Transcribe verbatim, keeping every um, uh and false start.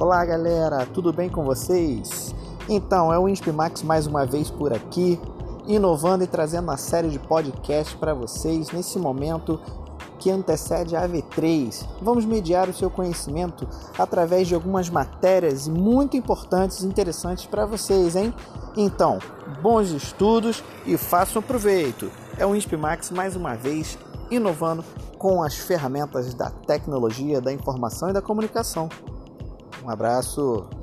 Olá galera, tudo bem com vocês? Então, é o Inspimax mais uma vez por aqui, inovando e trazendo uma série de podcasts para vocês nesse momento que antecede a A V três. Vamos mediar o seu conhecimento através de algumas matérias muito importantes e interessantes para vocês, hein? Então, bons estudos e façam proveito. É o Inspimax mais uma vez inovando com as ferramentas da tecnologia, da informação e da comunicação. Um abraço!